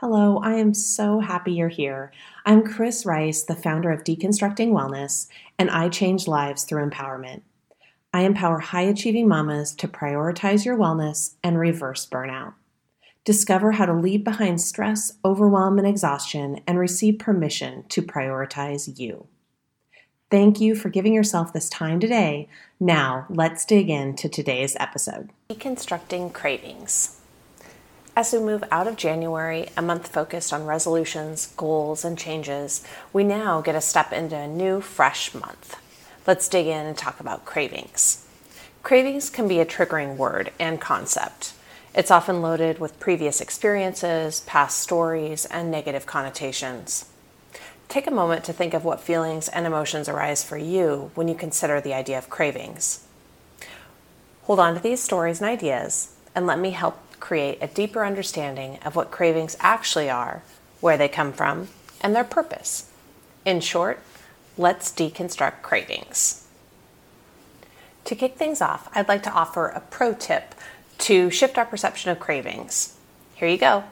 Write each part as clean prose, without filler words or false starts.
Hello, I am so happy you're here. I'm Chris Rice, the founder of Deconstructing Wellness, and I change lives through empowerment. I empower high-achieving mamas to prioritize your wellness and reverse burnout. Discover how to leave behind stress, overwhelm, and exhaustion, and receive permission to prioritize you. Thank you for giving yourself this time today. Now, let's dig into today's episode. Deconstructing cravings. As we move out of January, a month focused on resolutions, goals, and changes, we now get a step into a new, fresh month. Let's dig in and talk about cravings. Cravings can be a triggering word and concept. It's often loaded with previous experiences, past stories, and negative connotations. Take a moment to think of what feelings and emotions arise for you when you consider the idea of cravings. Hold on to these stories and ideas, and let me help create a deeper understanding of what cravings actually are, where they come from, and their purpose. In short, let's deconstruct cravings. To kick things off, I'd like to offer a pro tip to shift our perception of cravings. Here you go.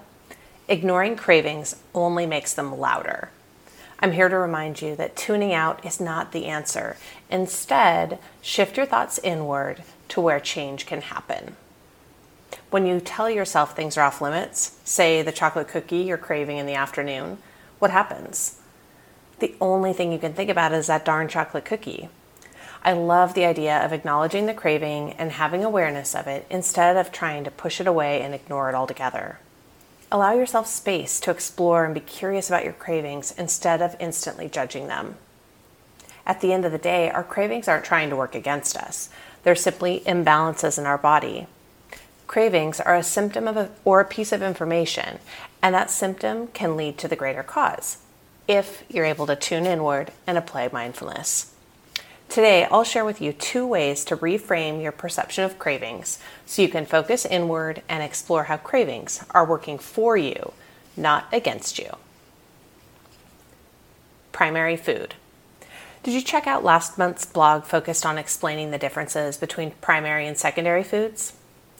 Ignoring cravings only makes them louder. I'm here to remind you that tuning out is not the answer. Instead, shift your thoughts inward to where change can happen. When you tell yourself things are off limits, say the chocolate cookie you're craving in the afternoon, what happens? The only thing you can think about is that darn chocolate cookie. I love the idea of acknowledging the craving and having awareness of it instead of trying to push it away and ignore it altogether. Allow yourself space to explore and be curious about your cravings instead of instantly judging them. At the end of the day, our cravings aren't trying to work against us. They're simply imbalances in our body. Cravings are a symptom of a piece of information, and that symptom can lead to the greater cause, if you're able to tune inward and apply mindfulness. Today, I'll share with you 2 ways to reframe your perception of cravings so you can focus inward and explore how cravings are working for you, not against you. Primary food. Did you check out last month's blog focused on explaining the differences between primary and secondary foods?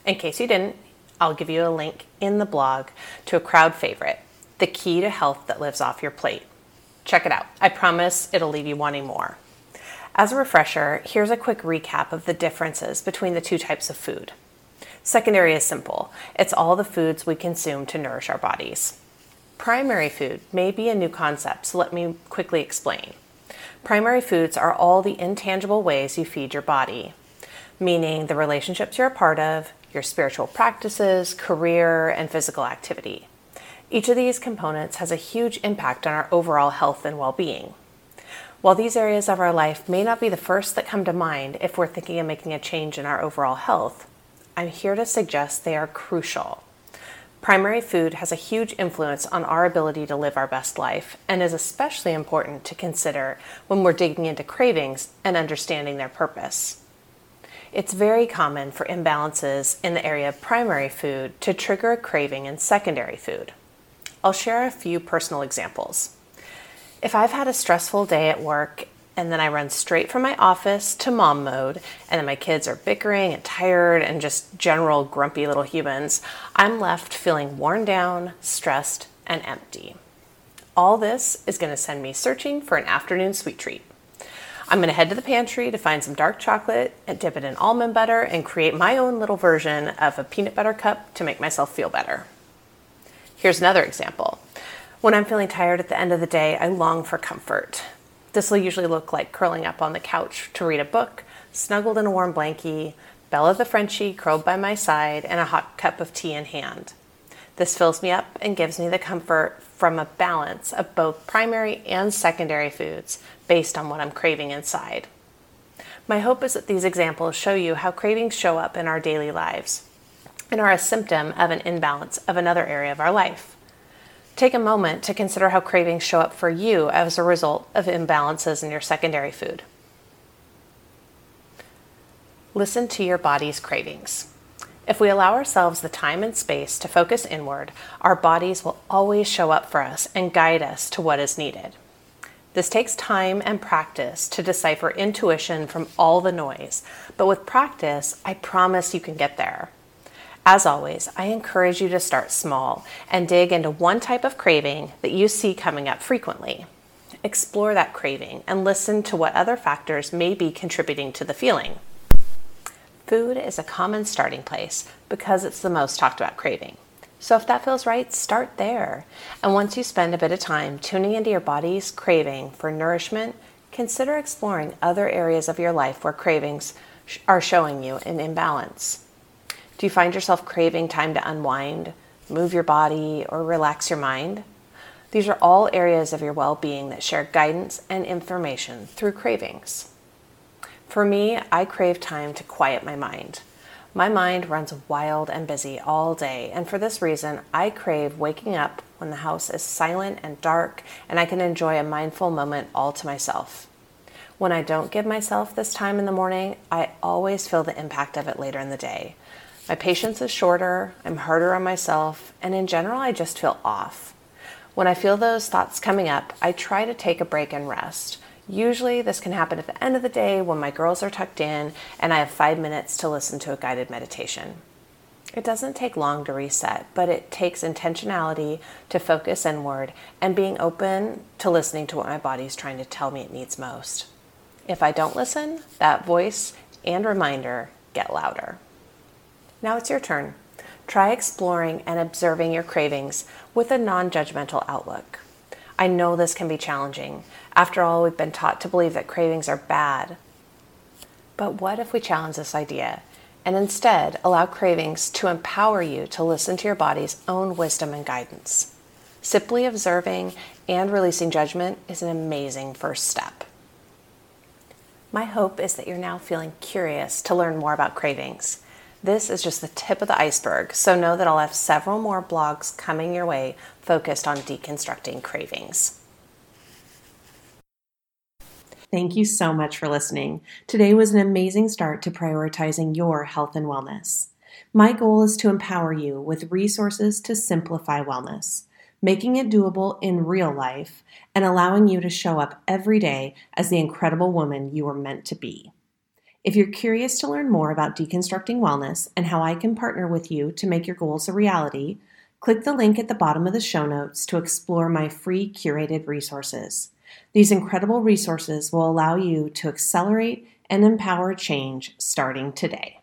In case you didn't, I'll give you a link in the blog to a crowd favorite, The Key to Health That Lives Off Your Plate. Check it out. I promise it'll leave you wanting more. As a refresher, here's a quick recap of the differences between the 2 types of food. Secondary is simple. It's all the foods we consume to nourish our bodies. Primary food may be a new concept, so let me quickly explain. Primary foods are all the intangible ways you feed your body, meaning the relationships you're a part of, your spiritual practices, career, and physical activity. Each of these components has a huge impact on our overall health and well-being. While these areas of our life may not be the first that come to mind if we're thinking of making a change in our overall health, I'm here to suggest they are crucial. Primary food has a huge influence on our ability to live our best life and is especially important to consider when we're digging into cravings and understanding their purpose. It's very common for imbalances in the area of primary food to trigger a craving in secondary food. I'll share a few personal examples. If I've had a stressful day at work and then I run straight from my office to mom mode and then my kids are bickering and tired and just general grumpy little humans, I'm left feeling worn down, stressed, and empty. All this is going to send me searching for an afternoon sweet treat. I'm going to head to the pantry to find some dark chocolate and dip it in almond butter and create my own little version of a peanut butter cup to make myself feel better. Here's another example. When I'm feeling tired at the end of the day, I long for comfort. This will usually look like curling up on the couch to read a book, snuggled in a warm blankie, Bella the Frenchie curled by my side, and a hot cup of tea in hand. This fills me up and gives me the comfort from a balance of both primary and secondary foods based on what I'm craving inside. My hope is that these examples show you how cravings show up in our daily lives and are a symptom of an imbalance of another area of our life. Take a moment to consider how cravings show up for you as a result of imbalances in your secondary food. Listen to your body's cravings. If we allow ourselves the time and space to focus inward, our bodies will always show up for us and guide us to what is needed. This takes time and practice to decipher intuition from all the noise, but with practice, I promise you can get there. As always, I encourage you to start small and dig into one type of craving that you see coming up frequently. Explore that craving and listen to what other factors may be contributing to the feeling. Food is a common starting place because it's the most talked about craving. So if that feels right, start there. And once you spend a bit of time tuning into your body's craving for nourishment, consider exploring other areas of your life where cravings are showing you an imbalance. Do you find yourself craving time to unwind, move your body, or relax your mind? These are all areas of your well-being that share guidance and information through cravings. For me, I crave time to quiet my mind. My mind runs wild and busy all day, and for this reason, I crave waking up when the house is silent and dark and I can enjoy a mindful moment all to myself. When I don't give myself this time in the morning, I always feel the impact of it later in the day. My patience is shorter, I'm harder on myself, and in general, I just feel off. When I feel those thoughts coming up, I try to take a break and rest. Usually this can happen at the end of the day when my girls are tucked in and I have 5 minutes to listen to a guided meditation. It doesn't take long to reset, but it takes intentionality to focus inward and being open to listening to what my body's trying to tell me it needs most. If I don't listen, that voice and reminder get louder. Now it's your turn. Try exploring and observing your cravings with a non-judgmental outlook. I know this can be challenging. After all, we've been taught to believe that cravings are bad. But what if we challenge this idea and instead allow cravings to empower you to listen to your body's own wisdom and guidance? Simply observing and releasing judgment is an amazing first step. My hope is that you're now feeling curious to learn more about cravings. This is just the tip of the iceberg, so know that I'll have several more blogs coming your way focused on deconstructing cravings. Thank you so much for listening. Today was an amazing start to prioritizing your health and wellness. My goal is to empower you with resources to simplify wellness, making it doable in real life, and allowing you to show up every day as the incredible woman you were meant to be. If you're curious to learn more about deconstructing wellness and how I can partner with you to make your goals a reality, click the link at the bottom of the show notes to explore my free curated resources. These incredible resources will allow you to accelerate and empower change starting today.